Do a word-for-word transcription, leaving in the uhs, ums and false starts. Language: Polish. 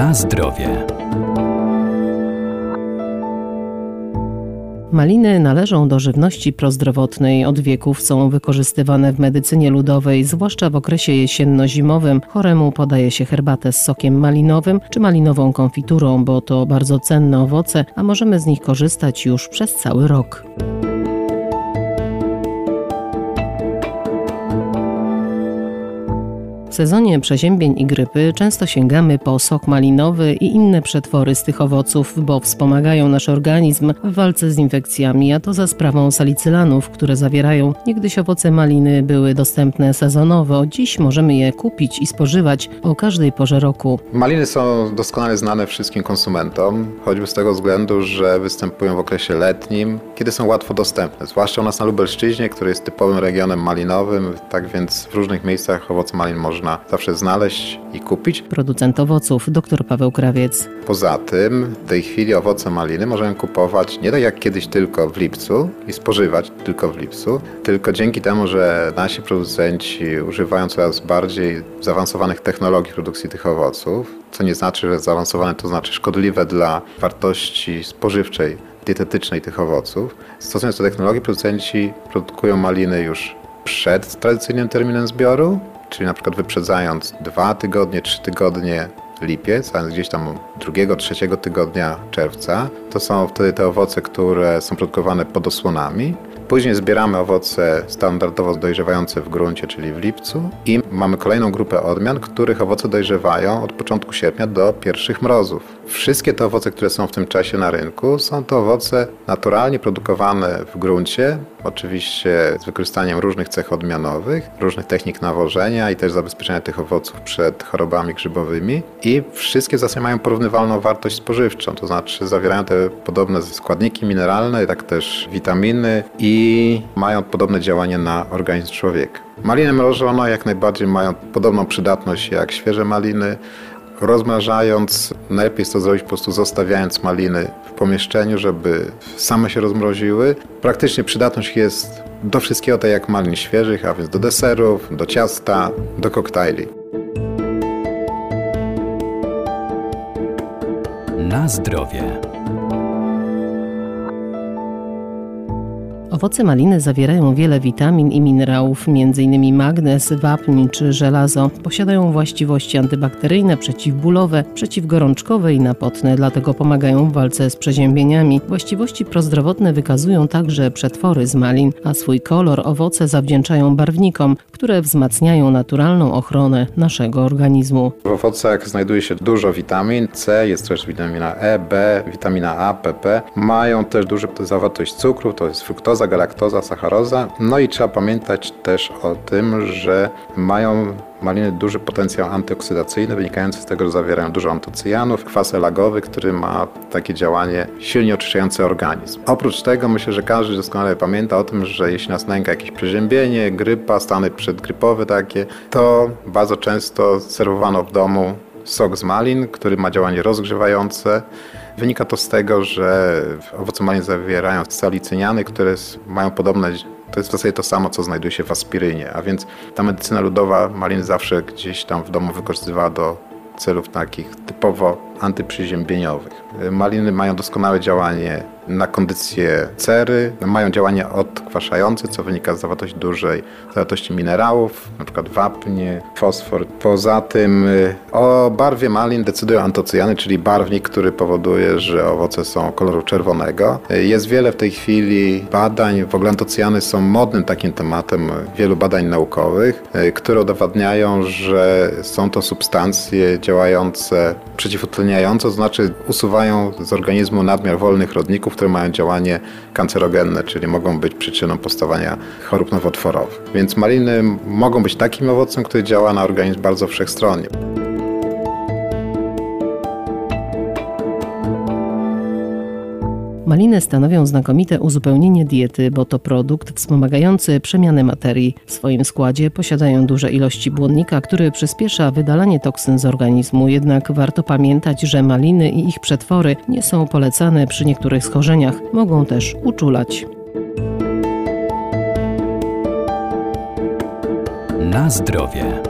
Na zdrowie. Maliny należą do żywności prozdrowotnej. Od wieków są wykorzystywane w medycynie ludowej, zwłaszcza w okresie jesienno-zimowym. Choremu podaje się herbatę z sokiem malinowym czy malinową konfiturą, bo to bardzo cenne owoce, a możemy z nich korzystać już przez cały rok. W sezonie przeziębień i grypy często sięgamy po sok malinowy i inne przetwory z tych owoców, bo wspomagają nasz organizm w walce z infekcjami, a to za sprawą salicylanów, które zawierają. Niegdyś owoce maliny były dostępne sezonowo, dziś możemy je kupić i spożywać o każdej porze roku. Maliny są doskonale znane wszystkim konsumentom, choćby z tego względu, że występują w okresie letnim, kiedy są łatwo dostępne, zwłaszcza u nas na Lubelszczyźnie, który jest typowym regionem malinowym, tak więc w różnych miejscach owoc malin może Można zawsze znaleźć i kupić. Producent owoców dr Paweł Krawiec. Poza tym w tej chwili owoce maliny możemy kupować nie tak jak kiedyś tylko w lipcu i spożywać tylko w lipcu, tylko dzięki temu, że nasi producenci używają coraz bardziej zaawansowanych technologii produkcji tych owoców, co nie znaczy, że zaawansowane to znaczy szkodliwe dla wartości spożywczej, dietetycznej tych owoców. Stosując do technologii, producenci produkują maliny już przed tradycyjnym terminem zbioru, czyli na przykład wyprzedzając dwa tygodnie, trzy tygodnie lipiec, a gdzieś tam drugiego, trzeciego tygodnia czerwca. To są wtedy te owoce, które są produkowane pod osłonami. Później zbieramy owoce standardowo dojrzewające w gruncie, czyli w lipcu i mamy kolejną grupę odmian, których owoce dojrzewają od początku sierpnia do pierwszych mrozów. Wszystkie te owoce, które są w tym czasie na rynku, są to owoce naturalnie produkowane w gruncie, oczywiście z wykorzystaniem różnych cech odmianowych, różnych technik nawożenia i też zabezpieczenia tych owoców przed chorobami grzybowymi i wszystkie w zasadzie mają porównywalną wartość spożywczą, to znaczy zawierają te podobne składniki mineralne, tak też witaminy i I mają podobne działanie na organizm człowieka. Maliny mrożone jak najbardziej mają podobną przydatność jak świeże maliny. Rozmrażając, najlepiej jest to zrobić po prostu zostawiając maliny w pomieszczeniu, żeby same się rozmroziły. Praktycznie przydatność jest do wszystkiego, tak jak malin świeżych, a więc do deserów, do ciasta, do koktajli. Na zdrowie. Owoce maliny zawierają wiele witamin i minerałów, m.in. magnez, wapń czy żelazo. Posiadają właściwości antybakteryjne, przeciwbólowe, przeciwgorączkowe i napotne, dlatego pomagają w walce z przeziębieniami. Właściwości prozdrowotne wykazują także przetwory z malin, a swój kolor owoce zawdzięczają barwnikom, które wzmacniają naturalną ochronę naszego organizmu. W owocach znajduje się dużo witamin C, jest też witamina E, B, witamina A, P P. Mają też dużą zawartość cukru, to jest fruktoza, galaktoza, sacharoza. No i trzeba pamiętać też o tym, że mają maliny duży potencjał antyoksydacyjny wynikający z tego, że zawierają dużo antocyjanów, kwas elagowy, który ma takie działanie silnie oczyszczające organizm. Oprócz tego myślę, że każdy doskonale pamięta o tym, że jeśli nas nęka jakieś przeziębienie, grypa, stany przedgrypowe takie, to bardzo często serwowano w domu sok z malin, który ma działanie rozgrzewające. Wynika to z tego, że owoce malin zawierają salicyniany, które mają podobne, to jest w zasadzie to samo, co znajduje się w aspirynie, a więc ta medycyna ludowa maliny zawsze gdzieś tam w domu wykorzystywała do celów takich typowo antyprzeziębieniowych. Maliny mają doskonałe działanie na kondycję cery, mają działanie odkwaszające, co wynika z zawartości dużej zawartości minerałów, np. wapnie, fosfor. Poza tym o barwie malin decydują antocyjany, czyli barwnik, który powoduje, że owoce są koloru czerwonego. Jest wiele w tej chwili badań, w ogóle antocyjany są modnym takim tematem wielu badań naukowych, które udowadniają, że są to substancje działające przeciwutleniająco, to znaczy usuwają z organizmu nadmiar wolnych rodników, które mają działanie kancerogenne, czyli mogą być przyczyną powstawania chorób nowotworowych. Więc maliny mogą być takim owocem, który działa na organizm bardzo wszechstronnie. Maliny stanowią znakomite uzupełnienie diety, bo to produkt wspomagający przemianę materii. W swoim składzie posiadają duże ilości błonnika, który przyspiesza wydalanie toksyn z organizmu. Jednak warto pamiętać, że maliny i ich przetwory nie są polecane przy niektórych schorzeniach. Mogą też uczulać. Na zdrowie.